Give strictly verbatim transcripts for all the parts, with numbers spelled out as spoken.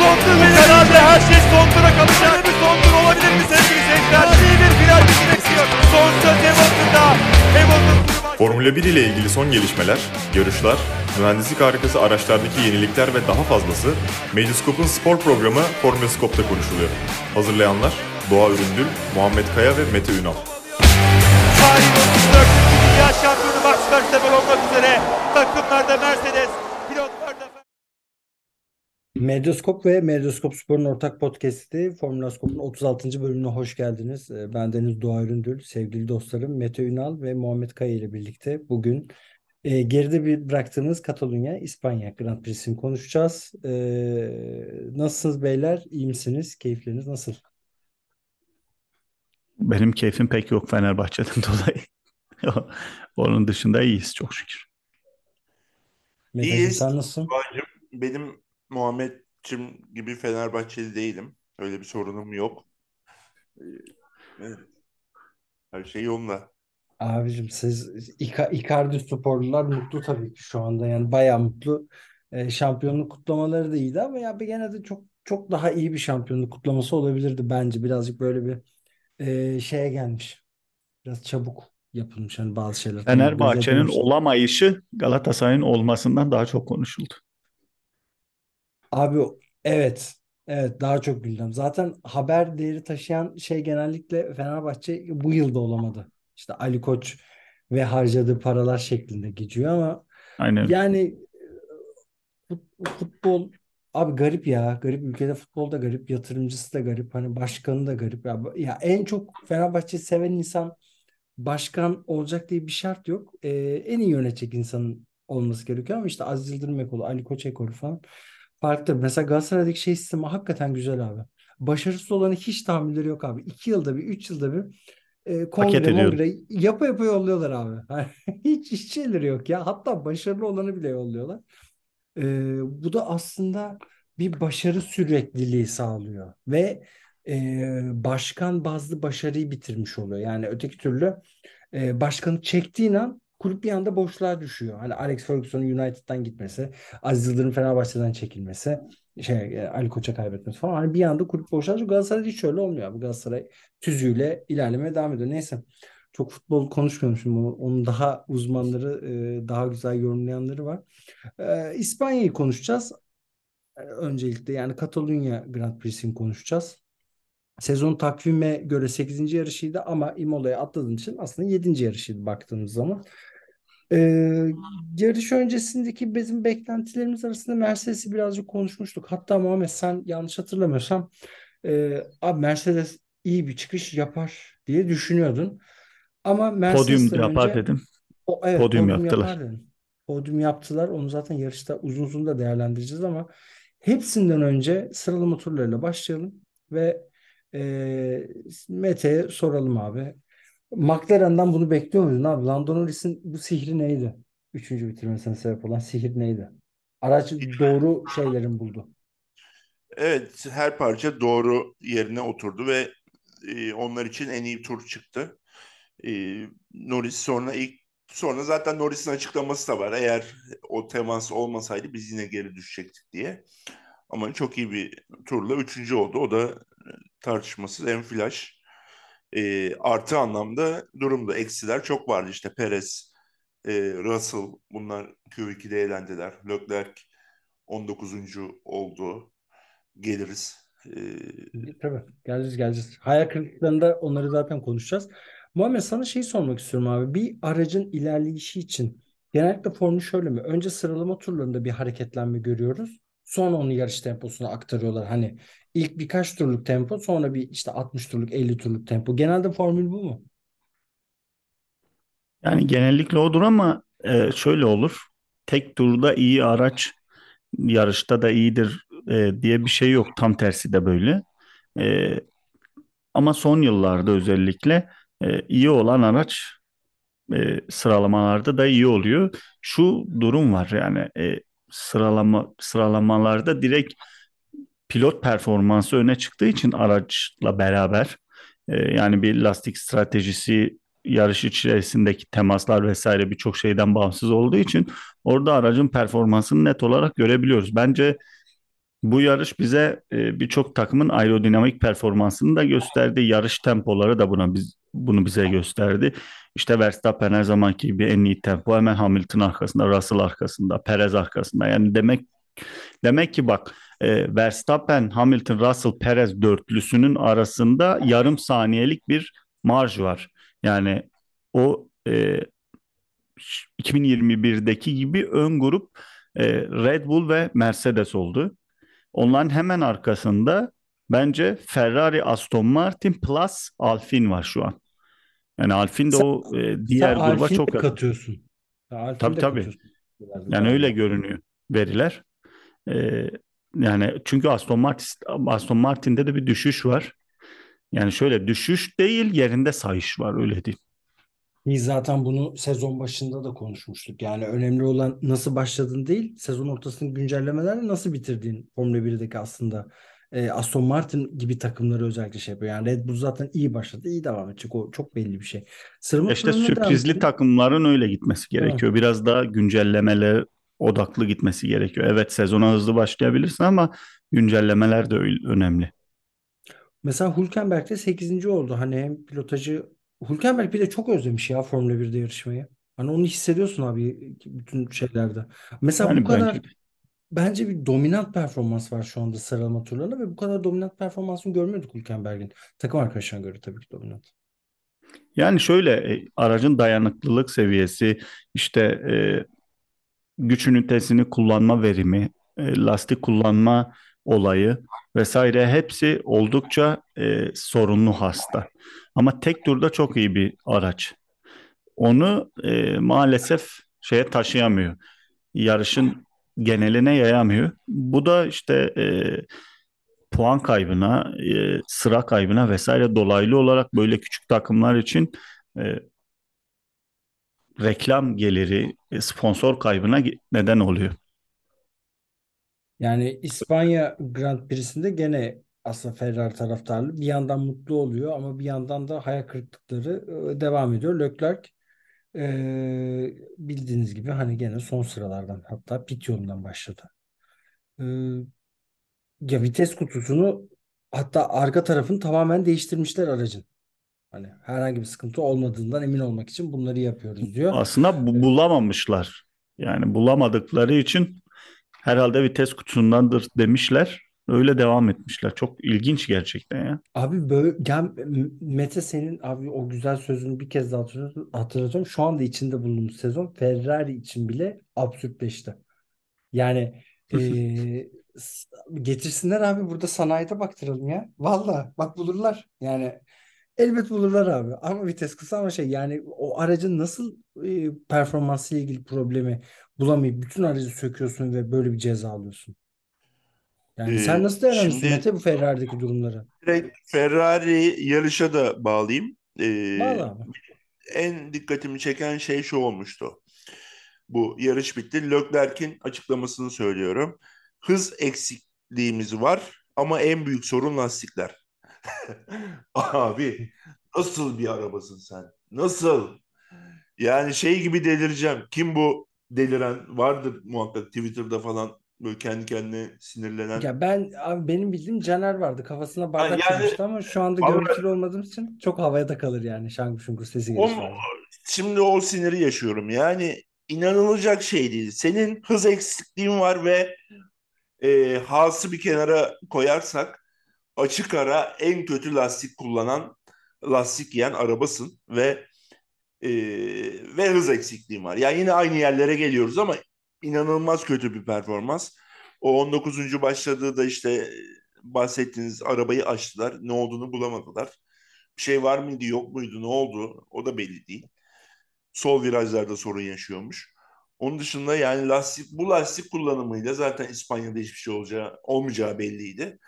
son tur ve herhalde her şey son tura kalacak. Böyle bir son tur olabilir mi sevgili seyirciler? Bir final bizi bekliyor. Son söz Hamilton'da. Hamilton Formula bir ile ilgili son gelişmeler, yarışlar, mühendislik harikası araçlardaki yenilikler ve daha fazlası Medioscope'un spor programı Formülscope'da konuşuluyor. Hazırlayanlar Doğa Üründül, Muhammed Kaya ve Mete Ünal. Tarihin otuz dördüncü Dünya Şampiyonu Max Verstappen olmak üzere takımlarda Mercedes, pilotlarda... Medioscope ve Medioscope Spor'un ortak podcast'i Formülscope'un otuz altıncı bölümüne hoş geldiniz. Ben Deniz Doğa Üründül, sevgili dostlarım Mete Ünal ve Muhammed Kaya ile birlikte bugün e, geride bir bıraktığımız Katalonya, İspanya Grand Prix'sini konuşacağız. E, nasılsınız beyler? İyi misiniz? Keyifleriniz nasıl? Benim keyfim pek yok Fenerbahçe'den dolayı. Onun dışında iyiyiz çok şükür. İyiyiz. Sen nasılsın? Benim Muhammed'cim gibi Fenerbahçeli değilim. Öyle bir sorunum yok. Evet. Her şey yolunda. Abicim siz Icardi sporlular mutlu tabii ki şu anda. Yani bayağı mutlu. E, şampiyonluk kutlamaları da iyiydi ama ya gene de çok çok daha iyi bir şampiyonluk kutlaması olabilirdi bence. Birazcık böyle bir Ee, şeye gelmiş. Biraz çabuk yapılmış hani bazı şeyler. Fenerbahçe'nin olamayışı Galatasaray'ın olmasından daha çok konuşuldu. Abi evet. Evet daha çok gündem. Zaten haber değeri taşıyan şey genellikle Fenerbahçe bu yılda olamadı. İşte Ali Koç ve harcadığı paralar şeklinde geçiyor ama aynen. Yani futbol abi garip ya. Garip ülkede futbol da garip. Yatırımcısı da garip. Hani başkanı da garip. Ya, ya en çok Fenerbahçe'yi seven insan başkan olacak diye bir şart yok. Ee, en iyi yönetecek insanın olması gerekiyor ama işte Aziz Yıldırım ekolü, Ali Koç ekolü falan farklı. Mesela Galatasaray'daki şey sistemi hakikaten güzel abi. Başarısız olanı hiç tahammülleri yok abi. İki yılda bir, üç yılda bir e, kongre mongre yapa yapa yolluyorlar abi. hiç hiç şeyleri yok ya. Hatta başarılı olanı bile yolluyorlar. Ee, bu da aslında bir başarı sürekliliği sağlıyor ve e, başkan bazlı başarıyı bitirmiş oluyor. Yani öteki türlü e, başkanı çektiğin an kulüp bir anda boşluğa düşüyor. Hani Alex Ferguson'un United'dan gitmesi, Aziz Yıldırım'ın Fenerbahçe'den çekilmesi, şey Ali Koç'a kaybetmesi falan. Hani bir anda kulüp boşluğa düşüyor. Galatasaray'da hiç öyle olmuyor. Bu Galatasaray tüzüğüyle ilerlemeye devam ediyor. Neyse. Çok futbol konuşmuyorum şimdi. Onun daha uzmanları, daha güzel yorumlayanları var. İspanya'yı konuşacağız. Öncelikle yani Katalonya Grand Prix'sini konuşacağız. Sezon takvime göre sekizinci yarışıydı ama İmola'ya atladığın için aslında yedinci yarışıydı baktığımız zaman. Ee, yarış öncesindeki bizim beklentilerimiz arasında Mercedes'i birazcık konuşmuştuk. Hatta Muhammed sen yanlış hatırlamıyorsam e, abi Mercedes iyi bir çıkış yapar diye düşünüyordun. Ama Mercedes'den podyum yapar önce, dedim. O, evet, podyum, podyum yaptılar. Podyum yaptılar. Onu zaten yarışta uzun uzun da değerlendireceğiz ama hepsinden önce sıralama turlarıyla başlayalım ve e, Mete'ye soralım abi. McLaren'dan bunu bekliyor muydun abi? Lando Norris'in bu sihri neydi? Üçüncü bitirmesine sebep olan sihir neydi? Araç doğru şeylerin buldu. Evet, her parça doğru yerine oturdu ve e, onlar için en iyi tur çıktı. Ee, Norris sonra ilk sonra zaten Norris'in açıklaması da var. Eğer o temas olmasaydı biz yine geri düşecektik diye. Ama çok iyi bir turla üçüncü oldu. O da tartışmasız en flash. Ee, artı anlamda durumda. Eksiler çok vardı. İşte Perez, e, Russell bunlar Q iki'de eğlendiler. Leclerc on dokuzuncu oldu. Geliriz. Ee, Tabii geleceğiz geleceğiz. Hayal kırıklıklarında onları zaten konuşacağız. Muhammed sana şey sormak istiyorum abi. Bir aracın ilerleyişi için genellikle formül şöyle mi? Önce sıralama turlarında bir hareketlenme görüyoruz. Sonra onu yarış temposuna aktarıyorlar. Hani ilk birkaç turluk tempo sonra bir işte altmış turluk elli turluk tempo. Genelde formül bu mu? Yani genellikle odur ama şöyle olur. Tek turda iyi araç yarışta da iyidir diye bir şey yok. Tam tersi de böyle. Ama son yıllarda özellikle Ee, iyi olan araç e, sıralamalarda da iyi oluyor. Şu durum var yani e, sıralama sıralamalarda direkt pilot performansı öne çıktığı için araçla beraber e, yani bir lastik stratejisi, yarış içerisindeki temaslar vesaire birçok şeyden bağımsız olduğu için orada aracın performansını net olarak görebiliyoruz. Bence Bu yarış bize e, birçok takımın aerodinamik performansını da gösterdi. Yarış tempoları da buna biz, bunu bize gösterdi. İşte Verstappen her zamanki gibi en iyi tempo. Hemen Hamilton arkasında, Russell arkasında, Perez arkasında. Yani demek demek ki bak e, Verstappen, Hamilton, Russell, Perez dörtlüsünün arasında yarım saniyelik bir marj var. Yani o e, iki bin yirmi birdeki gibi ön grup e, Red Bull ve Mercedes oldu. Onların hemen arkasında bence Ferrari, Aston Martin plus Alpine var şu an. Yani Alpine de sen, o e, diğer gruba çok katıyorsun. Alpine tabii tabii. Katıyorsun. Yani öyle görünüyor veriler. Ee, yani çünkü Aston Martin Aston Martin'de de bir düşüş var. Yani şöyle düşüş değil, yerinde sayış var, öyle diyeyim. Biz zaten bunu sezon başında da konuşmuştuk. Yani önemli olan nasıl başladığın değil, sezon ortasını güncellemelerle nasıl bitirdiğin. Formula birdeki aslında e, Aston Martin gibi takımları özellikle şey yapıyor. Yani Red Bull zaten iyi başladı, iyi devam edecek. O çok belli bir şey. Sırma işte sürprizli takımların öyle gitmesi gerekiyor. Evet. Biraz daha güncellemeler odaklı gitmesi gerekiyor. Evet, sezona hızlı başlayabilirsin ama güncellemeler de önemli. Mesela Hülkenberg'de sekizinci oldu. Hani hem pilotajı, Hülkenberg bir de çok özlemiş ya Formula birde yarışmayı. Hani onu hissediyorsun abi bütün şeylerde. Mesela yani bu kadar bence. bence bir dominant performans var şu anda sıralama turlarında ve bu kadar dominant performansını görmüyorduk Hülkenberg'in. Takım arkadaşına göre tabii ki dominant. Yani şöyle aracın dayanıklılık seviyesi, işte e, güç ünitesini kullanma verimi, e, lastik kullanma olayı vesaire hepsi oldukça e, sorunlu hasta. Ama tek turda çok iyi bir araç. Onu e, maalesef şeye taşıyamıyor. Yarışın geneline yayamıyor. Bu da işte e, puan kaybına, e, sıra kaybına vesaire dolaylı olarak böyle küçük takımlar için e, reklam geliri, sponsor kaybına neden oluyor. Yani İspanya Grand Prix'sinde gene aslında Ferrari taraftarlı bir yandan mutlu oluyor ama bir yandan da hayal kırıklıkları devam ediyor. Leclerc e, bildiğiniz gibi hani gene son sıralardan, hatta pit yolundan başladı. E, ya vites kutusunu, hatta arka tarafını tamamen değiştirmişler aracın. Hani herhangi bir sıkıntı olmadığından emin olmak için bunları yapıyoruz diyor. Aslında bu, bulamamışlar. Yani bulamadıkları için herhalde vites kutusundandır demişler. Öyle devam etmişler. Çok ilginç gerçekten ya. Abi böyle yani Mete, senin abi o güzel sözünü bir kez daha hatırlatıyorum. Şu anda içinde bulunduğumuz sezon Ferrari için bile absürtleşti. Yani e, getirsinler abi, burada sanayide baktıralım ya. Valla bak bulurlar. Yani elbet bulurlar abi. Ama vites kısa, ama şey yani o aracın nasıl e, performansıyla ilgili problemi bulamayıp bütün aracı söküyorsun ve böyle bir ceza alıyorsun. Yani ee, sen nasıl değerlendiriyorsun Mete bu Ferrari'deki durumları? Ferrari yarışa da bağlayayım. Ee, Bağla abi. En dikkatimi çeken şey şu olmuştu. Bu yarış bitti. Leclerc'in açıklamasını söylüyorum. Hız eksikliğimiz var ama en büyük sorun lastikler. Abi nasıl bir arabasın sen? Nasıl? Yani şey gibi delireceğim. Kim bu deliren? Vardır muhakkak Twitter'da falan böyle kendi kendine sinirlenen. Ya ben abi benim bildiğim Caner vardı. Kafasına bardak koymuştu yani, ama şu anda görüntülü olmadığımız için çok havaya da kalır yani. Şangır şungur sesi geliyor. Şimdi o siniri yaşıyorum. Yani inanılacak şey değil. Senin hız eksikliğin var ve e, Haas'ı bir kenara koyarsak açık ara en kötü lastik kullanan, lastik yiyen arabasın ve e, ve hız eksikliğin var. Yani yine aynı yerlere geliyoruz ama inanılmaz kötü bir performans. O on dokuzuncu başladığı da işte bahsettiğiniz arabayı açtılar. Ne olduğunu bulamadılar. Bir şey var mıydı, yok muydu, ne oldu? O da belli değil. Sol virajlarda sorun yaşıyormuş. Onun dışında yani lastik, bu lastik kullanımıyla zaten İspanya'da hiçbir şey olacağı, olmayacağı belliydi.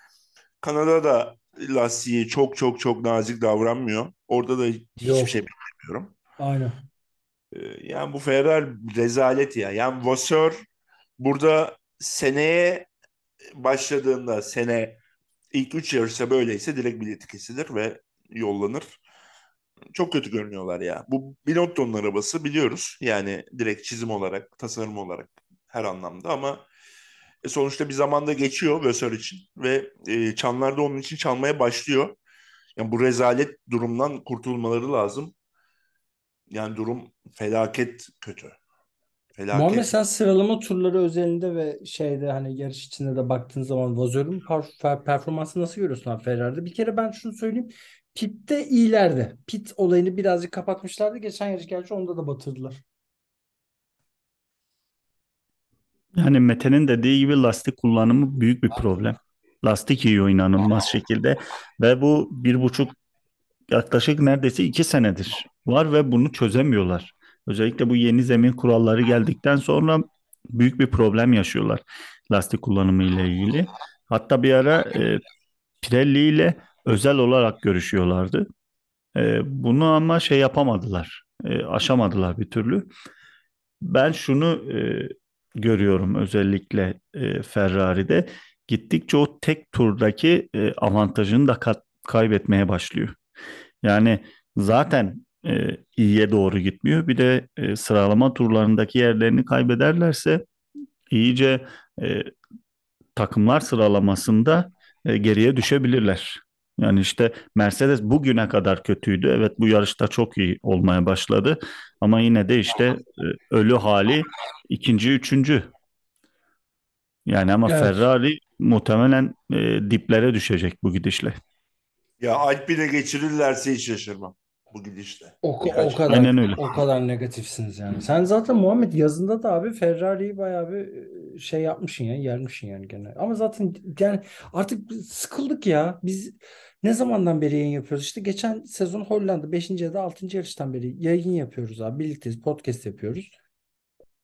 Kanada'da lastiği çok çok çok nazik davranmıyor. Orada da hiçbir yok. Şey bilmiyorum. Aynen. Yani bu Ferrari rezalet ya. Yani Vasseur burada seneye başladığında, sene ilk üç yarışta böyleyse direkt bileti kesilir ve yollanır. Çok kötü görünüyorlar ya. Bu Binotto'nun arabası biliyoruz. Yani direkt çizim olarak, tasarım olarak her anlamda ama E sonuçta bir zamanda geçiyor Vasseur için ve e, çanlar da onun için çalmaya başlıyor. Yani bu rezalet durumdan kurtulmaları lazım. Yani durum felaket kötü. Felaket. Muhammed, sen sıralama turları özelinde ve şeyde hani yarış içinde de baktığın zaman Vasseur'un performansı nasıl görüyorsun abi Ferrari'de? Bir kere ben şunu söyleyeyim. Pit'te iyilerdi. Pit olayını birazcık kapatmışlardı. Geçen yarış gerçi onda da batırdılar. Yani Mete'nin dediği gibi lastik kullanımı büyük bir problem. Lastik yiyor inanılmaz şekilde ve bu bir buçuk yaklaşık neredeyse iki senedir var ve bunu çözemiyorlar. Özellikle bu yeni zemin kuralları geldikten sonra büyük bir problem yaşıyorlar lastik kullanımı ile ilgili. Hatta bir ara e, Pirelli ile özel olarak görüşüyorlardı. E, bunu ama şey yapamadılar, e, aşamadılar bir türlü. Ben şunu e, görüyorum özellikle e, Ferrari'de. Gittikçe o tek turdaki e, avantajını da kat, kaybetmeye başlıyor. Yani zaten e, iyiye doğru gitmiyor. Bir de e, sıralama turlarındaki yerlerini kaybederlerse iyice e, takımlar sıralamasında e, geriye düşebilirler. Yani işte Mercedes bugüne kadar kötüydü. Evet, bu yarışta çok iyi olmaya başladı. Ama yine de işte e, ölü hali ikinci, üçüncü. Yani ama evet. Ferrari muhtemelen e, diplere düşecek bu gidişle. Ya Alpine geçirirlerse hiç şaşırmam bu gidişle. O, o kadar o kadar negatifsiniz yani. Sen zaten Muhammed yazında da abi Ferrari'yi bayağı bir şey yapmışsın ya, yermişsin yani gene. Ama zaten yani artık sıkıldık ya. Biz ne zamandan beri yayın yapıyoruz? İşte geçen sezon Hollanda beşinci ya da altıncı yarıştan beri yayın yapıyoruz abi. Birlikteyiz, podcast yapıyoruz.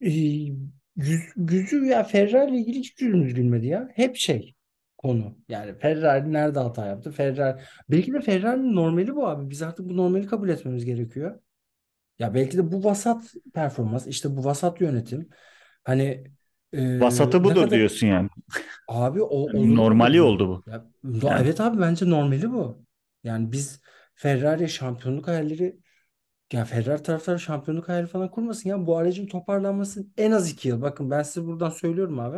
Ee, Yüzü ya Ferrari'yle ilgili hiç yüzümüz gülmedi ya. Hep şey konu. Yani Ferrari nerede hata yaptı? Ferrari. Belki de Ferrari'nin normali bu abi. Biz artık bu normali kabul etmemiz gerekiyor. Ya belki de bu vasat performans, işte bu vasat yönetim. Hani e, vasatı budur kadar... diyorsun yani. Abi o yani normali bu. Oldu bu. Ya, yani. Evet abi, bence normali bu. Yani biz Ferrari şampiyonluk hayalleri ya Ferrari taraftarı şampiyonluk hayali falan kurmasın ya. Bu aracın toparlanması en az iki yıl. Bakın ben size buradan söylüyorum abi.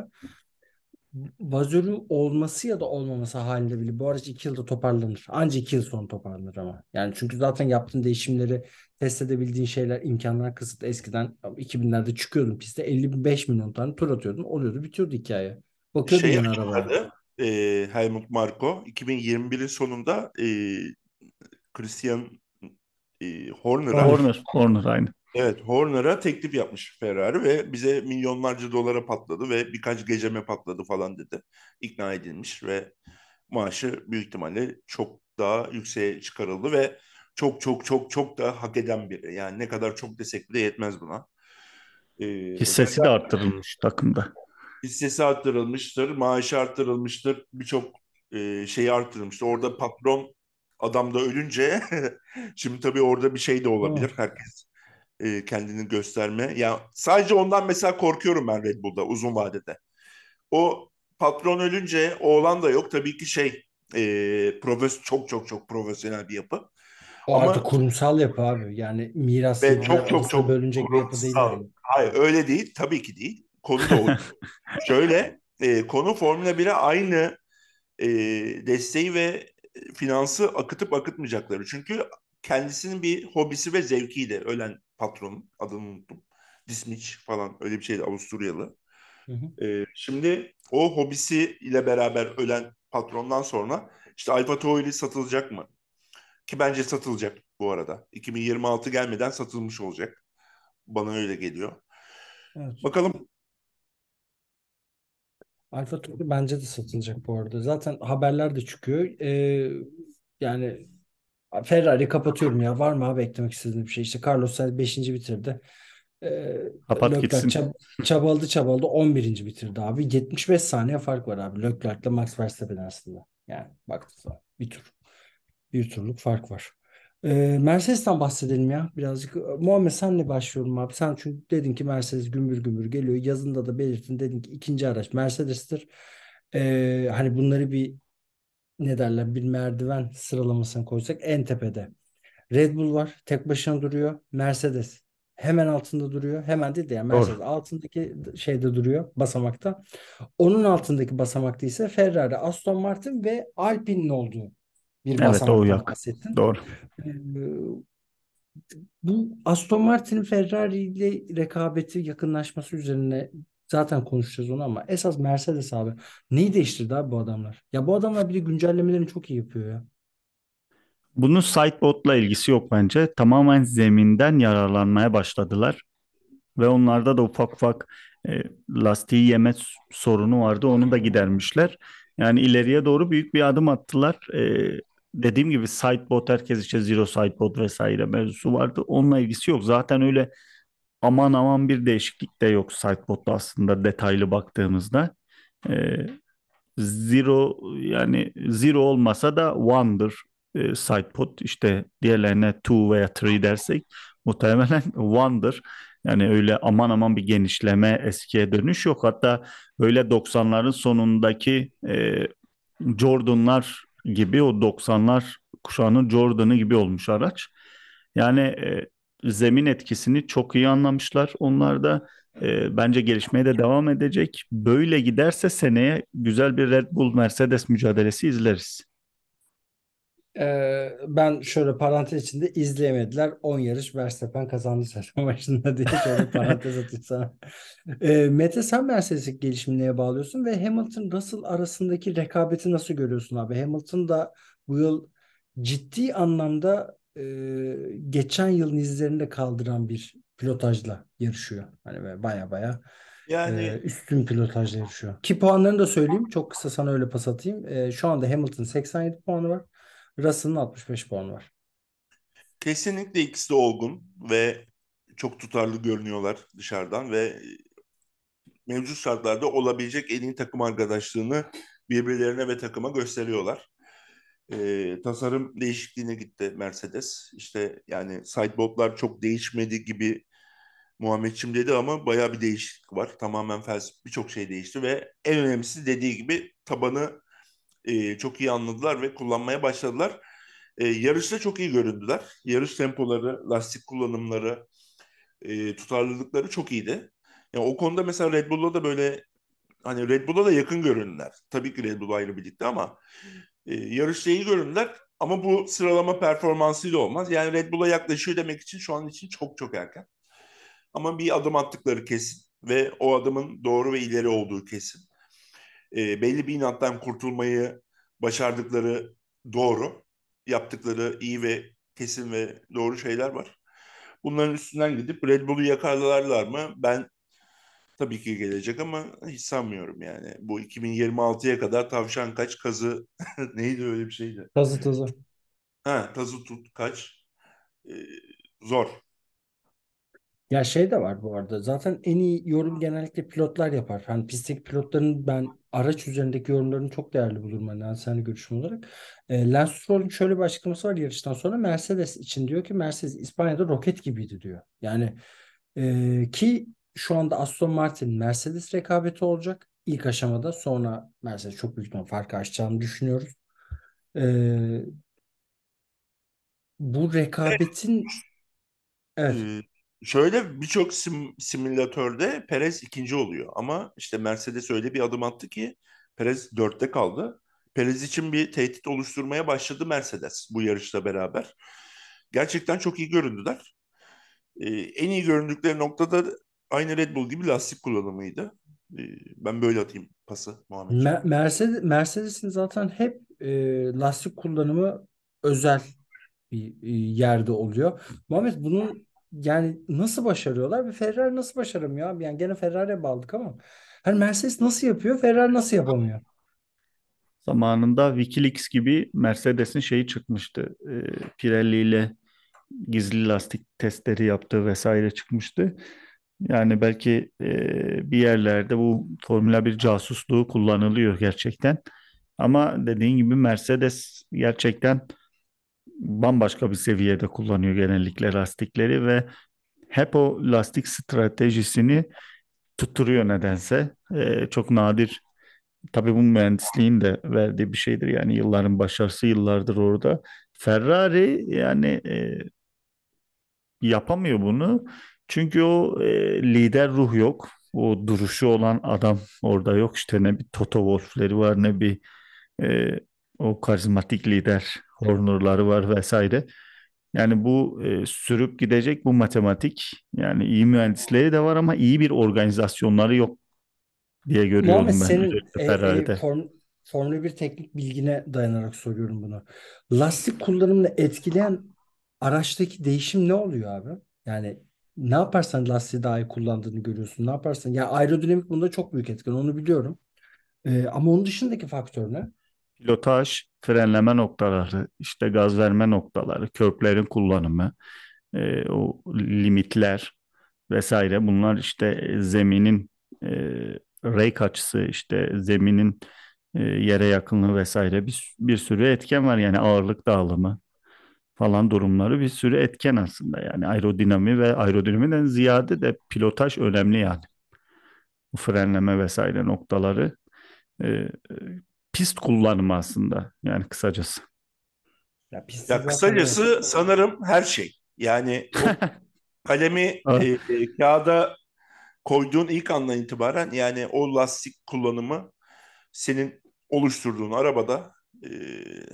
Vaseur'un olması ya da olmaması halinde bile bu araç iki yılda toparlanır. Anca iki yıl sonra toparlanır ama. Yani çünkü zaten yaptığın değişimleri test edebildiğin şeyler, imkanlar kısıtlı. Eskiden iki binlerde çıkıyordum piste. elli beş milyon tane tur atıyordum. Oluyordu, bitiyordu hikaye. Bakıyordum şey, ben arabaya. E, Helmut Marko iki bin yirmi birin sonunda e, Christian Horner'a Horner, Horner aynı. Evet, Horner'a teklif yapmış Ferrari ve bize milyonlarca dolara patladı ve birkaç geceme patladı falan dedi. İkna edilmiş ve maaşı büyük ihtimalle çok daha yükseğe çıkarıldı ve çok çok çok çok da hak eden biri. Yani ne kadar çok desek bile yetmez buna. Ee, hissesi de arttırılmış takımda. Hissesi arttırılmıştır, maaşı arttırılmıştır, birçok e, şeyi arttırılmıştır. Orada patron adam da ölünce şimdi tabii orada bir şey de olabilir. Hmm. Herkes e, kendini gösterme. Ya sadece ondan mesela korkuyorum ben Red Bull'da uzun vadede. O patron ölünce oğlan da yok. Tabii ki şey e, profes- çok çok çok profesyonel bir yapı. O ama artık kurumsal yapı abi. Yani mirası çok çok çok, çok bölünecek bir yapı değil. Yani. Hayır, öyle değil. Tabii ki değil. Konu da o. Şöyle e, konu Formula bire aynı e, desteği ve finansı akıtıp akıtmayacakları. Çünkü kendisinin bir hobisi ve zevkiyle ölen patronun adını unuttum. Dismiç falan öyle bir şeydi, Avusturyalı. Hı hı. Ee, şimdi o hobisiyle beraber ölen patrondan sonra işte Alfa Tauri satılacak mı? Ki bence satılacak bu arada. iki bin yirmi altı gelmeden satılmış olacak. Bana öyle geliyor. Evet. Bakalım. Alfa Tauri bence de satılacak bu arada. Zaten haberler de çıkıyor. Ee, yani Ferrari kapatıyorum ya. Var mı abi eklemek istediğiniz bir şey? İşte Carlos Sainz beşinci bitirdi. Ee, Kapat Leclerc gitsin. Çab- çabaldı çabaldı on birinci bitirdi abi. yetmiş beş saniye fark var abi. Leclerc'le Max Verstappen arasında. Yani baktığında bir tur. Bir turluk fark var. Ee, Mercedes'ten bahsedelim ya birazcık. Muhammed senle başlıyorum abi. Sen çünkü dedin ki Mercedes gümbür gümbür geliyor. Yazında da belirttin, dedin ki ikinci araç Mercedes'tir. Ee, hani bunları bir ne derler bir merdiven sıralamasına koysak en tepede Red Bull var. Tek başına duruyor. Mercedes hemen altında duruyor. Hemen değil de yani Mercedes Doğru. altındaki şeyde duruyor, basamakta. Onun altındaki basamakta ise Ferrari, Aston Martin ve Alpine'in olduğu bir evet, basamaktan bahsettin. Doğru. Ee, bu Aston Martin'in Ferrari ile rekabeti yakınlaşması üzerine zaten konuşacağız onu ama esas Mercedes abi. Neyi değiştirdi abi bu adamlar? Ya bu adamlar bir de güncellemelerini çok iyi yapıyor ya. Bunun sidebot'la ilgisi yok bence. Tamamen zeminden yararlanmaya başladılar. Ve onlarda da ufak ufak e, lastiği yeme sorunu vardı. Onu da gidermişler. Yani ileriye doğru büyük bir adım attılar. E, dediğim gibi sidebot, herkes için zero sidebot vesaire mevzusu vardı. Onunla ilgisi yok. Zaten öyle aman aman bir değişiklik de yok sidebot'la aslında detaylı baktığımızda. E, zero yani zero olmasa da one'dır. Sidepod, işte diğerlerine two veya three dersek muhtemelen one'dır. Yani öyle aman aman bir genişleme, eskiye dönüş yok. Hatta öyle doksanların sonundaki e, Jordan'lar gibi, o doksanlar kuşağının Jordan'ı gibi olmuş araç. Yani e, zemin etkisini çok iyi anlamışlar. Onlar da e, bence gelişmeye de devam edecek. Böyle giderse seneye güzel bir Red Bull Mercedes mücadelesi izleriz. Ben şöyle parantez içinde izleyemediler. on yarış Verstappen kazandı zaten başında diye şöyle parantez atayım sana. E, Mete, sen Mercedes'in gelişimini neye bağlıyorsun ve Hamilton Russell arasındaki rekabeti nasıl görüyorsun abi? Hamilton da bu yıl ciddi anlamda e, geçen yılın izlerini de kaldıran bir pilotajla yarışıyor. Hani baya baya yani e, üstün pilotajla yarışıyor. Ki puanlarını da söyleyeyim. Çok kısa sana öyle pas atayım. E, şu anda Hamilton seksen yedi puanı var. Russell'ın altmış beş puanı var. Kesinlikle ikisi de olgun ve çok tutarlı görünüyorlar dışarıdan ve mevcut şartlarda olabilecek en iyi takım arkadaşlığını birbirlerine ve takıma gösteriyorlar. Ee, tasarım değişikliğine gitti Mercedes. İşte yani sidebotlar çok değişmedi gibi Muhammedciğim dedi ama bayağı bir değişiklik var. Tamamen felsefi birçok şey değişti ve en önemlisi dediği gibi tabanı Ee, çok iyi anladılar ve kullanmaya başladılar. Ee, yarışta çok iyi göründüler. Yarış tempoları, lastik kullanımları, e, tutarlılıkları çok iyiydi. Yani o konuda mesela Red Bull'a da böyle, hani Red Bull'a da yakın göründüler. Tabii ki Red Bull ayrı birlikte ama e, yarışta iyi göründüler ama bu sıralama performansıyla olmaz. Yani Red Bull'a yaklaşıyor demek için şu an için çok çok erken. Ama bir adım attıkları kesin ve o adımın doğru ve ileri olduğu kesin. E, belli bir inattan kurtulmayı başardıkları doğru. Yaptıkları iyi ve kesin ve doğru şeyler var. Bunların üstünden gidip Red Bull'u yakalarlar mı? Ben tabii ki gelecek ama hiç sanmıyorum yani. Bu iki bin yirmi altıya kadar tavşan kaç, kazı neydi öyle bir şeydi? Kazı tuzu. Ha, kazı tut kaç. E, zor. Ya şey de var bu arada. Zaten en iyi yorum genellikle pilotlar yapar. Hani pistteki pilotların ben araç üzerindeki yorumlarını çok değerli bulurum. Yani, yani seninle görüşüm olarak. E, Lance Stroll'un şöyle bir açıklaması var yarıştan sonra. Mercedes için diyor ki Mercedes İspanya'da roket gibiydi diyor. Yani e, ki şu anda Aston Martin Mercedes rekabeti olacak. İlk aşamada, sonra Mercedes çok büyük bir farkı açacağını düşünüyoruz. E, bu rekabetin evet. Hmm. Şöyle birçok sim, simülatörde Perez ikinci oluyor ama işte Mercedes öyle bir adım attı ki Perez dörtte kaldı. Perez için bir tehdit oluşturmaya başladı Mercedes bu yarışla beraber. Gerçekten çok iyi göründüler. Ee, en iyi göründükleri noktada aynı Red Bull gibi lastik kullanımıydı. Ee, ben böyle atayım pası Muhammedciğim. Mer- Mercedes, Mercedes'in zaten hep e, lastik kullanımı özel bir e, yerde oluyor. Muhammed, bunun yani nasıl başarıyorlar ve Ferrari nasıl başaramıyor abi? Yani gene Ferrari'ye bağladık ama hani Mercedes nasıl yapıyor, Ferrari nasıl yapamıyor? Zamanında WikiLeaks gibi Mercedes'in şeyi çıkmıştı. E, Pirelli ile gizli lastik testleri yaptığı vesaire çıkmıştı. Yani belki e, bir yerlerde bu Formula bir casusluğu kullanılıyor gerçekten. Ama dediğin gibi Mercedes gerçekten bambaşka bir seviyede kullanıyor genellikle lastikleri ve hep o lastik stratejisini tutturuyor nedense. Ee, çok nadir. Tabii bu mühendisliğin de verdiği bir şeydir. Yani yılların başarısı, yıllardır orada. Ferrari yani e, yapamıyor bunu. Çünkü o e, lider ruh yok. O duruşu olan adam orada yok. İşte ne bir Toto Wolff'leri var, ne bir e, o karizmatik lider Horner'ları var vesaire. Yani bu e, sürüp gidecek bu matematik. Yani iyi mühendisleri de var ama iyi bir organizasyonları yok diye görüyorum Muhammed, ben. Senin e, e, Form, Formula bir teknik bilgine dayanarak soruyorum bunu. Lastik kullanımını etkileyen araçtaki değişim ne oluyor abi? Yani ne yaparsan lastiği daha iyi kullandığını görüyorsun. Ne yaparsan. Yani aerodinamik bunda çok büyük etken. Onu biliyorum. Ee, ama onun dışındaki faktör ne? Pilotaj, frenleme noktaları, işte gaz verme noktaları, körklerin kullanımı, e, o limitler vesaire. Bunlar işte zeminin e, rake açısı, işte zeminin e, yere yakınlığı vesaire bir, bir sürü etken var. Yani ağırlık dağılımı falan durumları bir sürü etken aslında. Yani aerodinami ve aerodinamiden ziyade de pilotaj önemli yani. Frenleme vesaire noktaları. E, pist kullanımı aslında yani kısacası. Ya, ya kısacası zaten... sanırım her şey. Yani kalemi e, e, kağıda koyduğun ilk andan itibaren yani o lastik kullanımı senin oluşturduğun arabada e,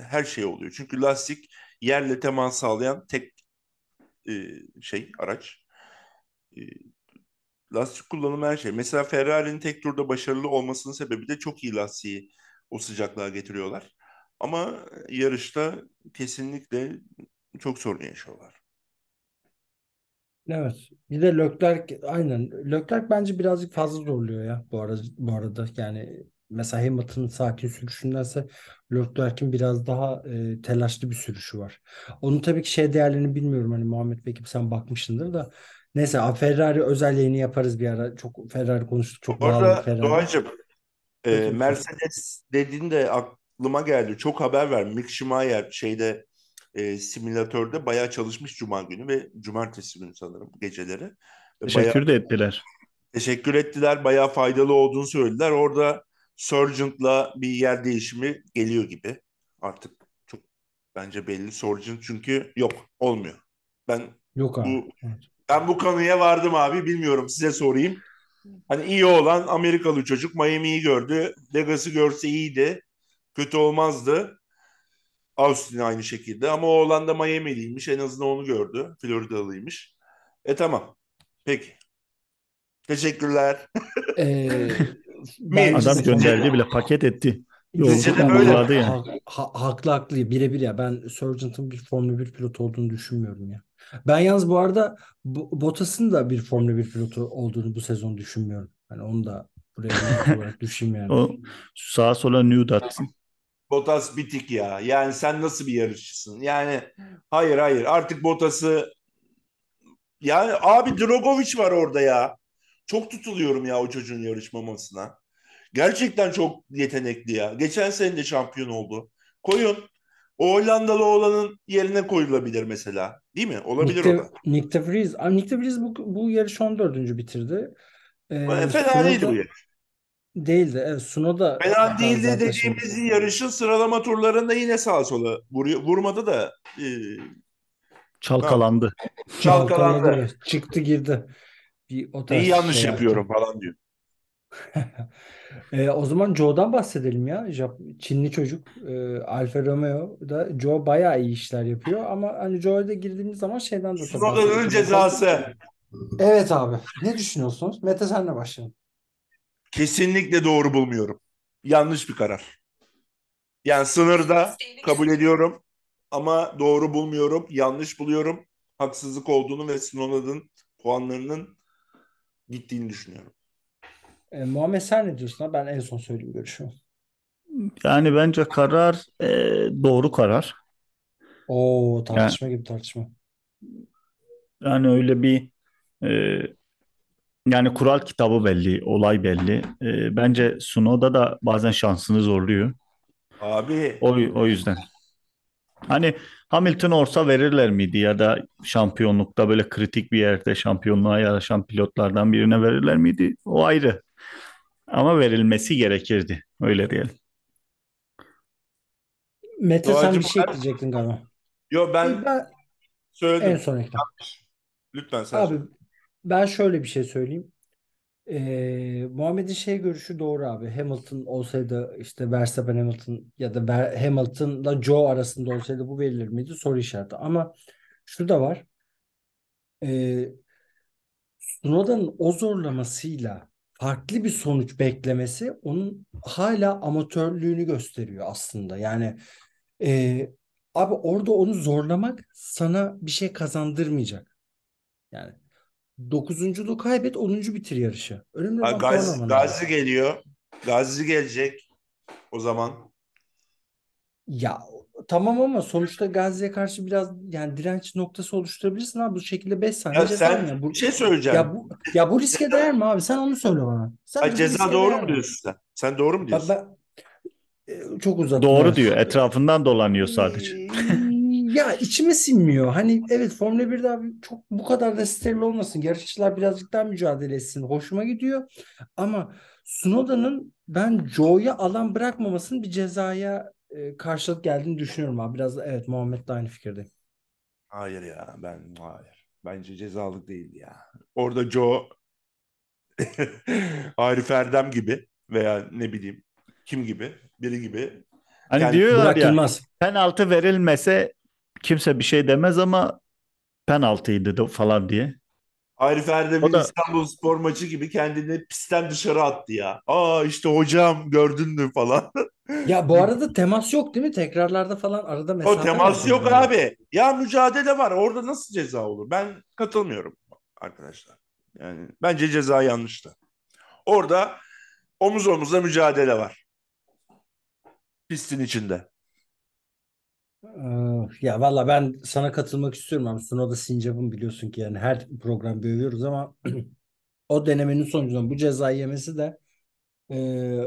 her şey oluyor. Çünkü lastik yerle temas sağlayan tek e, şey araç. E, lastik kullanımı her şey. Mesela Ferrari'nin tek turda başarılı olmasının sebebi de çok iyi lastiği o sıcaklığa getiriyorlar. Ama yarışta kesinlikle çok sorun yaşıyorlar. Evet. Bir de Leclerc aynen. Leclerc bence birazcık fazla zorluyor ya bu arada. Bu arada yani mesela Hamilton'ın sakin sürüşündense Leclerc'in biraz daha e, telaşlı bir sürüşü var. Onun tabii ki şey değerlerini bilmiyorum. Hani Muhammed Bey gibi sen bakmışsındır da. Neyse Ferrari özel yayını yaparız bir ara. Çok Ferrari konuştuk. Çok bağlı. Doğacığım E, Mercedes dediğin de aklıma geldi. Çok haber ver. Mick Schumacher şeyde e, simülatörde bayağı çalışmış Cuma günü ve Cumartesi günü sanırım geceleri. Teşekkür bayağı, de ettiler. Teşekkür ettiler. Bayağı faydalı olduğunu söylediler. Orada Sargent'la bir yer değişimi geliyor gibi. Artık çok bence belli Sargent çünkü yok olmuyor. Ben yok abi. Bu, ben bu konuya vardım abi. Bilmiyorum size sorayım. Hani iyi olan Amerikalı çocuk Miami'yi gördü. Vegas'ı görse iyiydi. Kötü olmazdı. Austin aynı şekilde. Ama o olan da Miami'liymiş. En azından onu gördü. Floridalıymış. E tamam. Peki. Teşekkürler. Ee, adam gönderdi bile. Paket etti. Yolculukta bulladı yani. Ha, ha, haklı haklı. Birebir ya. Ben Sargent'ın bir Formula bir pilot olduğunu düşünmüyorum ya. Ben yalnız bu arada Bottas'ın da bir Formula bir pilotu olduğunu bu sezon düşünmüyorum. Yani onu da buraya olarak düşeyim yani. O sağa sola nude atsın. Bottas bitik ya. Yani sen nasıl bir yarışçısın? Yani hayır hayır artık Bottas'ı yani abi Drogovic var orada ya. Çok tutuluyorum ya o çocuğun yarışmamasına. Gerçekten çok yetenekli ya. Geçen sene de şampiyon oldu. Koyun. O Hollandalı oğlanın yerine koyulabilir mesela. Değil mi? Olabilir Nick de, o da. Nick de Vries. Aa, Nick de Vries bu, bu yarış on dördüncü bitirdi. Ee, Fena değildi bu yarış. Değildi. Evet, Tsunoda fena değildi dediğimiz yarışın sıralama turlarında yine sağa sola vuruyor. Vurmadı da. E... Çalkalandı. Çalkalandı. Çalkalandı. Çıktı girdi. Bir o tarz İyi yanlış şey yapıyorum yaptı. Falan diyor. e, o zaman Zhou'dan bahsedelim ya. Çinli çocuk e, Alfa Romeo'da Zhou bayağı iyi işler yapıyor ama hani Zhou'ya da girdiğimiz zaman şeyden de Tsunoda'nın cezası. Evet abi. Ne düşünüyorsunuz? Mete senle başlayalım. Kesinlikle doğru bulmuyorum. Yanlış bir karar. Yani sınırda kabul ediyorum ama doğru bulmuyorum. Yanlış buluyorum. Haksızlık olduğunu ve Tsunoda'nın puanlarının gittiğini düşünüyorum. E, Muhammed sen ne diyorsun? Ben en son söyleyeyim görüşümü. Yani bence karar e, doğru karar. Oo tartışma yani, gibi tartışma. Yani öyle bir e, yani kural kitabı belli, olay belli. E, bence Tsunoda da bazen şansını zorluyor. Abi. O, o yüzden. Hani Hamilton olsa verirler miydi ya da şampiyonlukta böyle kritik bir yerde şampiyonluğa yarışan pilotlardan birine verirler miydi? O ayrı. Ama verilmesi gerekirdi. Öyle diyelim. Mete Doğacım, sen bir şey ekleyecektin galiba. Yok ben, ben söyledim. En son ekledim. Lütfen sen. Abi, Ben şöyle bir şey söyleyeyim. Ee, Muhammed'in şey görüşü doğru abi. Hamilton olsaydı işte Verstappen Hamilton ya da Ver- Hamilton'la Joe arasında olsaydı bu verilir miydi? Soru işareti. Ama şu da var. Ee, Tsunoda'nın o zorlamasıyla farklı bir sonuç beklemesi onun hala amatörlüğünü gösteriyor aslında. Yani e, abi orada onu zorlamak sana bir şey kazandırmayacak. Yani dokuzunculuğu kaybet, onuncu bitir yarışı. Önemli Ha, olan puan Gaz, alman abi. Gazi geliyor. Gazi gelecek o zaman. Ya tamam ama sonuçta Gazze'ye karşı biraz yani direnç noktası oluşturabilirsin abi. Bu şekilde beş Ya saniye ceza mı sen ya? bir Bu, şey ya söyleyeceğim. bu ya bu riske değer mi abi? Sen onu söyle bana. Ha, Sence bu ceza riske doğru değer mu mi? diyorsun sen? Sen doğru mu Bak diyorsun? ben e, çok uzattım Doğru evet. diyor. Etrafından dolanıyor sadece. Ya içime sinmiyor. Hani evet Formula birde abi çok bu kadar da steril olmasın. Yarışçılar birazcık daha mücadele etsin. Hoşuma gidiyor. Ama Tsunoda'nın ben Joe'ya alan bırakmamasının bir cezaya e, karşılık geldiğini düşünüyorum abi. Biraz da- evet Muhammed de aynı fikirdeyim. Hayır ya ben hayır. Bence cezalık değil ya. Orada Joe Arif Erdem gibi veya ne bileyim kim gibi biri gibi Hani yani diyorlar Burak ya Yılmaz. penaltı verilmese kimse bir şey demez ama penaltıydı da falan diye. Arif O Erdem'in da İstanbulspor maçı gibi kendini pistten dışarı attı ya. Aa işte hocam gördün mü falan. Ya bu arada temas yok değil mi? Tekrarlarda falan arada O mesafe var temas yok birbirine. abi. Ya mücadele var. Orada nasıl ceza olur? Ben katılmıyorum arkadaşlar. Yani bence ceza yanlıştı. Orada omuz omuza mücadele var pistin içinde. Ee, Ya valla ben sana katılmak istiyorum abi. Tsunoda sincapın biliyorsun ki yani her program övüyoruz ama o denemenin sonucunda bu cezayı yemesi de Ee,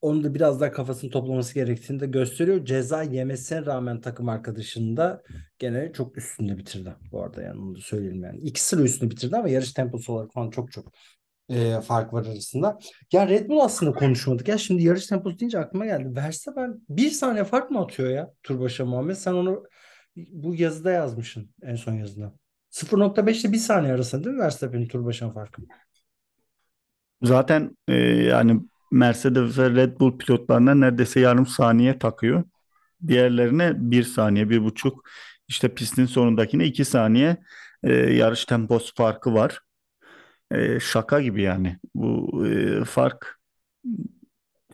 onu da biraz daha kafasını toplaması gerektiğini de gösteriyor. Ceza yemesine rağmen takım arkadaşını da gene çok üstünde bitirdi bu arada yani onu da söyleyelim yani. İki sıra üstünde bitirdi ama yarış temposu olarak falan çok çok e, fark var arasında. Ya Red Bull aslında konuşmadık ya şimdi yarış temposu deyince aklıma geldi. Verstappen bir saniye fark mı atıyor ya tur başına Muhammed? Sen onu bu yazıda yazmışsın en son yazıda. sıfır nokta beş ile bir saniye arasında değil mi Verstappen'in tur başına farkı? zaten e, yani Mercedes ve Red Bull pilotlarına neredeyse yarım saniye takıyor. Diğerlerine bir saniye, bir buçuk. İşte pistin sonundakine iki saniye e, yarış temposu farkı var. E, şaka gibi yani. Bu e, fark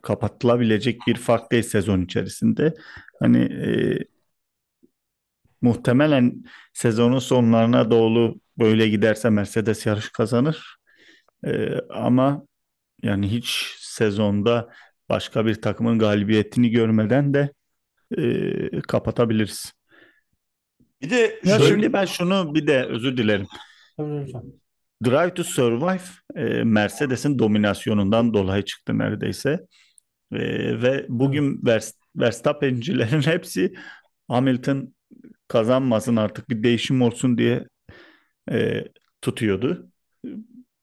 kapatılabilecek bir fark değil sezon içerisinde. Hani e, muhtemelen sezonun sonlarına doğru böyle giderse Mercedes yarış kazanır. E, ama yani hiç sezonda başka bir takımın galibiyetini görmeden de e, kapatabiliriz. Bir de Ya şöyle şimdi ben şunu bir de özür dilerim. Tabii lütfen. Drive to Survive e, Mercedes'in dominasyonundan dolayı çıktı neredeyse. E, ve Evet. bugün Vers- Verstappen'cilerin hepsi Hamilton kazanmasın artık bir değişim olsun diye e, tutuyordu.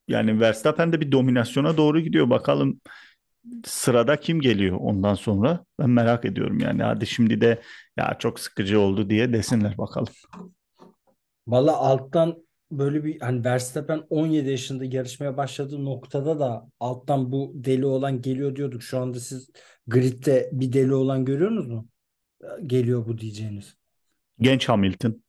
Yani Verstappen de bir dominasyona doğru gidiyor. Bakalım sırada kim geliyor ondan sonra? Ben merak ediyorum yani. Hadi şimdi de ya çok sıkıcı oldu diye desinler bakalım. Valla alttan böyle bir hani Verstappen on yedi yaşında yarışmaya başladığı noktada da alttan bu deli olan geliyor diyorduk. Şu anda siz gridde bir deli olan görüyorsunuz mu? Geliyor bu diyeceğiniz. Genç Hamilton.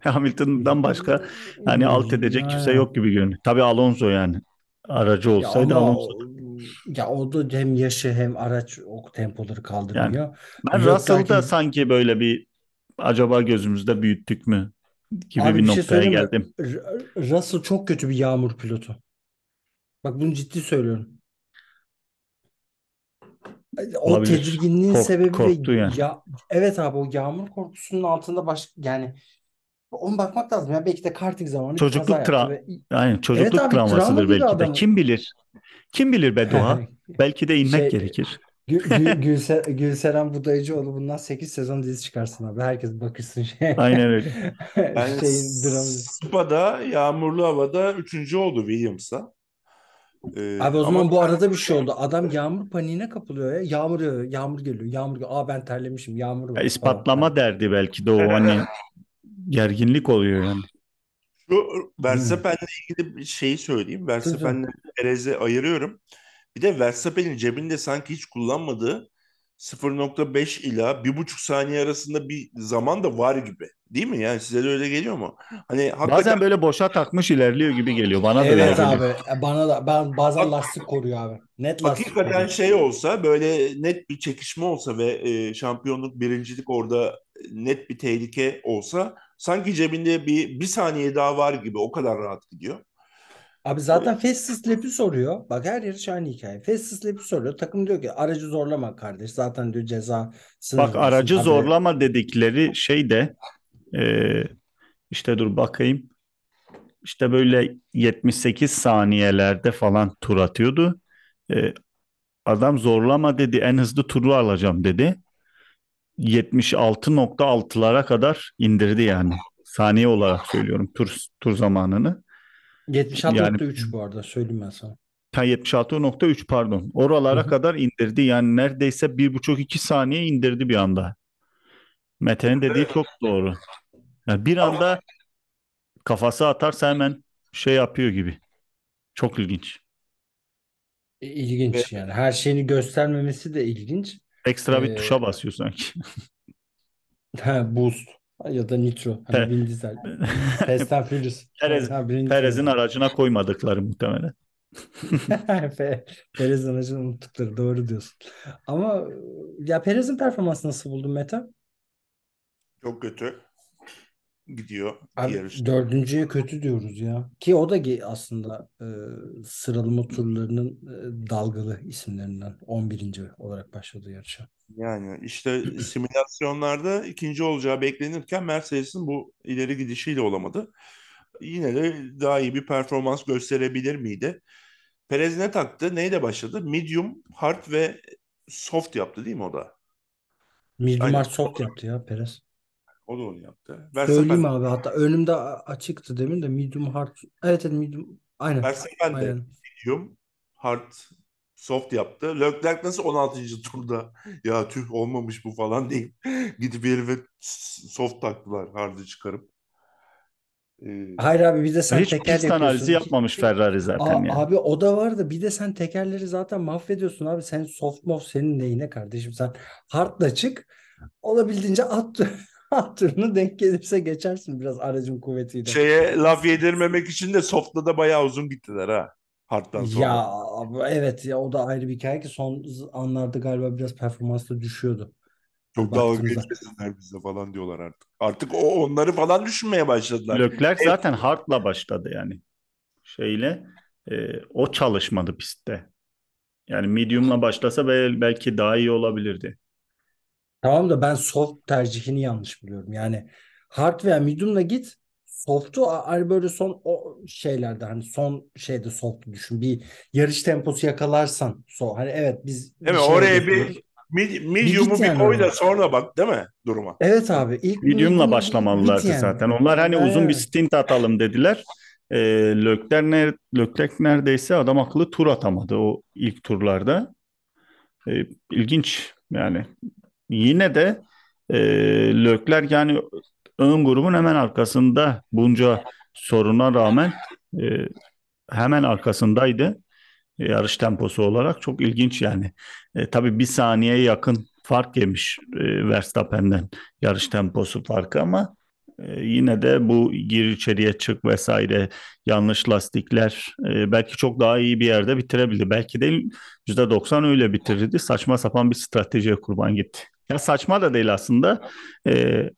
Hamilton'dan başka hani alt edecek kimse Aynen. yok gibi görünüyor. Tabii Alonso yani. Aracı Ya olsaydı ama Alonso. o- ya o da hem yaşı hem araç o tempoları Yani kaldırmıyor. ben Yoksa Russell'da ki sanki böyle bir acaba gözümüzde büyüttük mü gibi abi bir bir şey noktaya söyleyeyim mi? geldim. R- Russell çok kötü bir yağmur pilotu. Bak bunu ciddi söylüyorum. O Olabilir. tedirginliğin Kork sebebi ve korktu yani. ya evet abi o yağmur korkusunun altında baş yani ona bakmak lazım ya belki de karting zamanı bir kaza Çocukluk yaptı tra ve yani evet çocukluk abi travmasıdır travma gibi belki de. adamı Kim bilir? Kim bilir Bedoğa? Belki de inmek şey gerekir. Gü Gü Gülse Gülseren Budayıcıoğlu bundan sekiz sezon dizi çıkarsın abi herkes bakışsın şey Aynen öyle. ben şeyin dramı. Spa'da yağmurlu havada üçüncü oldu Williams'a. Ee, Abi o ama zaman bu arada bir şey oldu. Adam yağmur paniğine kapılıyor ya. Yağmur yağıyor, yağmur geliyor, yağmur geliyor. Aa ben terlemişim, yağmur Ya var falan. ispatlama Hani derdi belki de o hani gerginlik oluyor yani. Şu Verstappen'le ilgili bir şeyi söyleyeyim. Verstappen'le Perez'i ayırıyorum. Bir de Verstappen'in cebinde sanki hiç kullanmadığı sıfır nokta beş ila bir buçuk saniye arasında bir zaman da var gibi. Değil mi? Yani size de öyle geliyor mu? Hani hakikaten... Bazen böyle boşa takmış ilerliyor gibi geliyor. Bana da evet abi. Gibi. Bana da. Ben bazen lastik koruyor abi. Net lastik hakikaten koruyor. Şey olsa, böyle net bir çekişme olsa ve e, şampiyonluk, birincilik orada net bir tehlike olsa sanki cebinde bir, bir saniye daha var gibi. O kadar rahat gidiyor. Abi zaten Festus Lap'i soruyor. Bak her yarış aynı hikaye. Festus Lap'i soruyor. Takım diyor ki aracı zorlama kardeş. Zaten diyor ceza sınırlı. Bak aracı abi. Zorlama dedikleri şey de e, işte dur bakayım. İşte böyle yetmiş sekiz saniyelerde falan tur atıyordu. E, adam zorlama dedi. En hızlı turu alacağım dedi. yetmiş altı nokta altılara kadar indirdi yani. Saniye olarak söylüyorum tur tur zamanını. yetmiş altı nokta üç yani, bu arada söyleyeyim ben sana. yetmiş altı nokta üç pardon. Oralara hı-hı. kadar indirdi. Yani neredeyse bir buçuk iki saniye indirdi bir anda. Mete'nin dediği çok doğru. Yani bir anda kafası atarsa hemen şey yapıyor gibi. Çok ilginç. E, ilginç yani. Her şeyini göstermemesi de ilginç. Ekstra bir ee, tuşa basıyor sanki. Ha, boost. Ya da nitro. Hani Vin Diesel. Fast and Furious. Perez, Perez'in aracına koymadıkları muhtemelen. Perez'in aracına unuttukları. Doğru diyorsun. Ama ya Perez'in performansını nasıl buldun Mete? Çok kötü. Gidiyor. Abi, dördüncüye kötü diyoruz ya. Ki o da aslında e, sıralama turlarının e, dalgalı isimlerinden on birinci olarak başladı yarışa. Yani işte simülasyonlarda ikinci olacağı beklenirken Mercedes'in bu ileri gidişiyle olamadı. Yine de daha iyi bir performans gösterebilir miydi? Perez ne taktı? Neyle başladı? Medium, hard ve soft yaptı değil mi o da? Medium, aynen. Hard, soft yaptı ya Perez. O da onu yaptı. Söyleyeyim ben... abi hatta önümde açıktı demin de medium hard. Evet evet medium. Aynen. Verstappen de medium hard soft yaptı. Leclerc nasıl on altıncı turda ya tüh olmamış bu falan deyip gidip herife soft taktılar hard'ı çıkarıp. Ee... Hayır abi bir de sen hiç tekerle pist analizi yapmamış Ferrari zaten. Aa, yani. Abi o da vardı. Bir de sen tekerleri zaten mahvediyorsun abi. Sen soft mof senin neyine kardeşim? Sen hard'la çık. Olabildiğince at turunu denk gelirse geçersin biraz aracın kuvvetiyle. Şeye laf yedirmemek için de soft'la da bayağı uzun gittiler ha. Hard'dan sonra. Ya evet ya o da ayrı bir hikaye ki son anlarda galiba biraz performansta düşüyordu. Çok daha geçmesinler bize falan diyorlar artık. Artık o onları falan düşünmeye başladılar. Leclerc zaten evet. Hard'la başladı yani. Şeyle e, o çalışmadı pistte. Yani medium'la başlasa belki daha iyi olabilirdi. Tamam da ben soft tercihini yanlış biliyorum. Yani hard veya medium'la git. Soft'u böyle son o şeylerde hani son şeyde soft'u düşün. Bir yarış temposu yakalarsan. So, hani evet biz değil mi? Oraya bir medium'u bir, bir yani koy da sonra bak değil mi duruma? Evet abi. İlk medium'la başlamalılardı yani. Zaten. Onlar hani evet. Uzun bir stint atalım dediler. E, Leclerc Leclerc neredeyse adam akıllı tur atamadı o ilk turlarda. E, ilginç yani. Yine de e, Leclerc yani ön grubun hemen arkasında bunca soruna rağmen e, hemen arkasındaydı. E, yarış temposu olarak çok ilginç yani. E, tabii bir saniyeye yakın fark yemiş e, Verstappen'den yarış temposu farkı ama e, yine de bu gir içeriye çık vesaire yanlış lastikler e, belki çok daha iyi bir yerde bitirebildi. Belki de yüzde doksan öyle bitirirdi. Saçma sapan bir stratejiye kurban gitti. Ya saçma da değil aslında. Ee,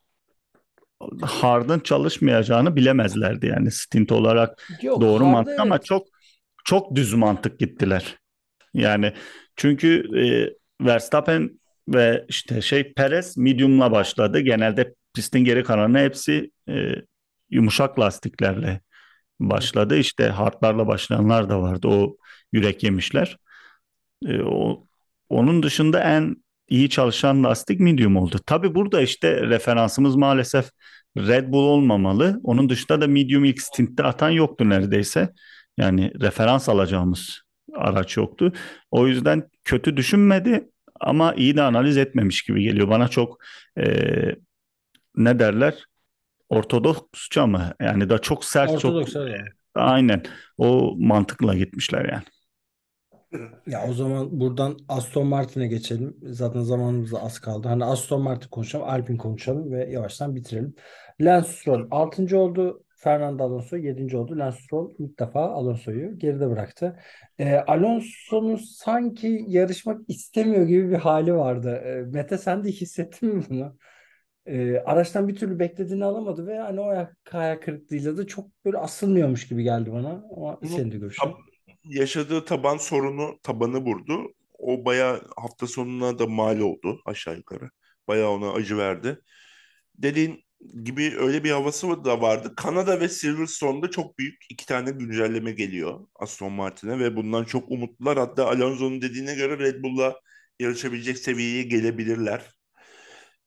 hard'ın çalışmayacağını bilemezlerdi yani stint olarak. Yok, doğru mantık evet. Ama çok çok düz mantık gittiler. Yani çünkü e, Verstappen ve işte şey Perez medium'la başladı. Genelde pistin geri kalanı hepsi e, yumuşak lastiklerle başladı. İşte hard'larla başlayanlar da vardı. O yürek yemişler. E, o onun dışında en İyi çalışan lastik medium oldu. Tabii burada işte referansımız maalesef Red Bull olmamalı. Onun dışında da medium ilk stintte atan yoktu neredeyse. Yani referans alacağımız araç yoktu. O yüzden kötü düşünmedi ama iyi de analiz etmemiş gibi geliyor. Bana çok ee, ne derler Ortodoksça mı? Yani da çok sert. Ortodoksça çok... yani. Aynen. O mantıkla gitmişler yani. Ya o zaman buradan Aston Martin'e geçelim. Zaten zamanımız da az kaldı. Hani Aston Martin konuşalım, Alpine konuşalım ve yavaştan bitirelim. Lance Stroll altıncı oldu. Fernando Alonso yedinci oldu. Lance Stroll ilk defa Alonso'yu geride bıraktı. E, Alonso'nun sanki yarışmak istemiyor gibi bir hali vardı. E, Mete sen de hissettin mi bunu? E, araçtan bir türlü beklediğini alamadı ve hani o ayak, ayak kırıklığıyla da çok böyle asılmıyormuş gibi geldi bana. Ama senin de görüşün. Yaşadığı taban sorunu tabanı vurdu. O bayağı hafta sonuna da mal oldu aşağı yukarı. Bayağı ona acı verdi. Dediğin gibi öyle bir havası da vardı. Kanada ve Silverstone'da çok büyük iki tane güncelleme geliyor Aston Martin'e ve bundan çok umutlular. Hatta Alonso'nun dediğine göre Red Bull'la yarışabilecek seviyeye gelebilirler.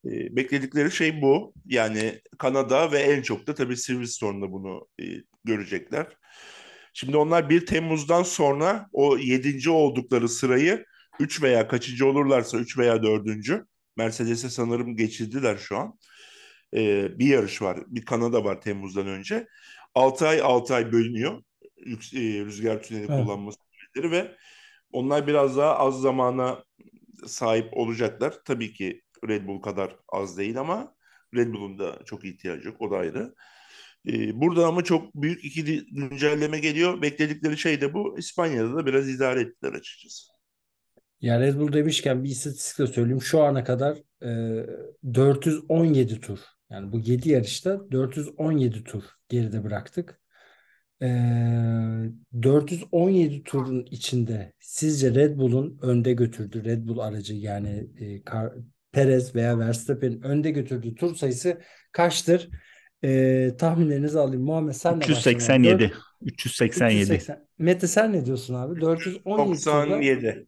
E, bekledikleri şey bu. Yani Kanada ve en çok da tabii Silverstone'da bunu e, görecekler. Şimdi onlar bir Temmuz'dan sonra o yedinci oldukları sırayı üç veya kaçıncı olurlarsa üç veya dördüncü Mercedes'e sanırım geçirdiler şu an. Ee, bir yarış var. Bir Kanada var Temmuz'dan önce. altı ay altı ay bölünüyor. Yük, e, rüzgar tüneli evet. kullanması süreleri ve onlar biraz daha az zamana sahip olacaklar. Tabii ki Red Bull kadar az değil ama Red Bull'un da çok ihtiyacı yok. O da ayrı. Ee, burada ama çok büyük iki güncelleme geliyor. Bekledikleri şey de bu. İspanya'da da biraz idare ettiler açıkçası. Ya Red Bull demişken bir istatistikle söyleyeyim. Şu ana kadar e, dört yüz on yedi tur. Yani bu yedi yarışta dört yüz on yedi tur geride bıraktık. E, dört yüz on yedi turun içinde sizce Red Bull'un önde götürdüğü Red Bull aracı yani e, Kar- Perez veya Verstappen'in önde götürdüğü tur sayısı kaçtır? E, tahminlerinizi alayım. Muhammed sen üç yüz seksen yedi. Ne başlıyorsun? üç yüz seksen yedi. Mete sen ne diyorsun abi? dört yüz on yedi.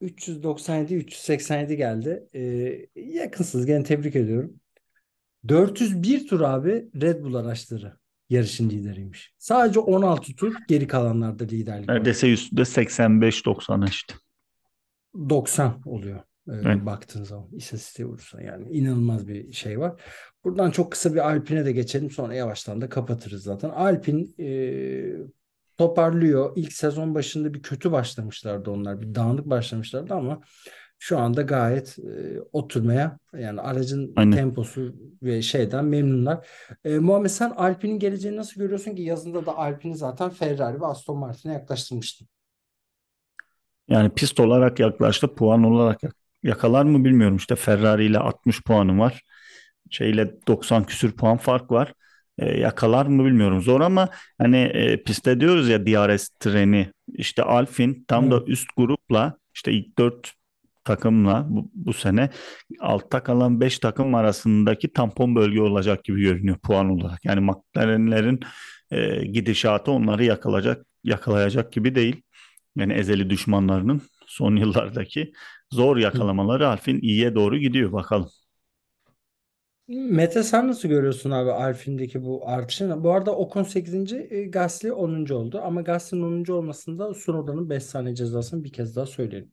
üç yüz doksan yedi üç yüz seksen yedi geldi. Ee, yakınsınız. Gene tebrik ediyorum. dört yüz bir tur abi Red Bull araçları yarışın lideriymiş. Sadece on altı tur geri kalanlarda liderlik. Neredeyse yüzde seksen beş doksan işte. doksan oluyor. Evet. Baktığın zaman istatistiğe vurursan yani inanılmaz bir şey var. Buradan çok kısa bir Alpine'e de geçelim. Sonra yavaştan da kapatırız zaten. Alpine e, toparlıyor. İlk sezon başında bir kötü başlamışlardı onlar. Bir dağınık başlamışlardı ama şu anda gayet e, oturmaya yani aracın Aynen. temposu ve şeyden memnunlar. E, Muhammed sen Alpine'in geleceğini nasıl görüyorsun ki yazında da Alpine'i zaten Ferrari ve Aston Martin'e yaklaştırmıştın. Yani pist olarak yaklaştı, puan olarak yaklaştı. Yakalar mı bilmiyorum. İşte Ferrari ile altmış puanı var. Şeyle doksan küsür puan fark var. E, yakalar mı bilmiyorum. Zor ama hani e, pistte diyoruz ya D R S treni. İşte Alpine tam hmm. da üst grupla işte ilk dört takımla bu, bu sene altta kalan beş takım arasındaki tampon bölge olacak gibi görünüyor puan olarak. Yani McLaren'lerin e, gidişatı onları yakalayacak, yakalayacak gibi değil. Yani ezeli düşmanlarının son yıllardaki zor yakalamaları Alpine iyiye doğru gidiyor. Bakalım. Mete sen nasıl görüyorsun abi Alpine'deki bu artışını? Bu arada Ocon sekizinci Gasly onuncu oldu. Ama Gasly'nin onuncu olmasında Tsunoda'nın beş saniye cezasını bir kez daha söyleyelim.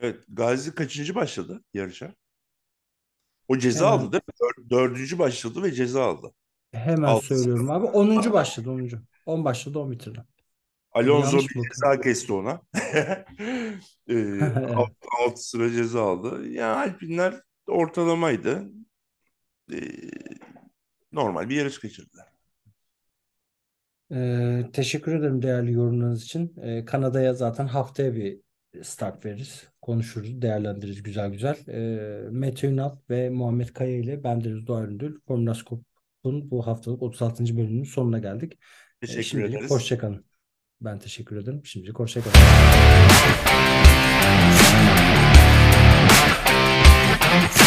Evet. Gasly kaçıncı başladı yarışa? O ceza Hemen. aldı değil mi? Dördüncü başladı ve ceza aldı. Hemen Altı. söylüyorum abi. Onuncu başladı. Onuncu. On başladı on bitirdi. Alonso Yanlış bir ceza kesti ona. e, alt, alt sıra ceza aldı. Yani Alpinler ortalamaydı. E, normal bir yarış geçirdiler. E, teşekkür ederim değerli yorumlarınız için. E, Kanada'ya zaten haftaya bir start veririz. Konuşuruz, değerlendiririz güzel güzel. E, Mete Ünal ve Muhammed Kaya ile bendeniz Doğa Üründül. Formülascope'un bu haftalık otuz altıncı bölümünün sonuna geldik. Teşekkür e, şimdilik ederiz. Hoşçakalın. Ben teşekkür ederim. Şimdilik hoşça kalın.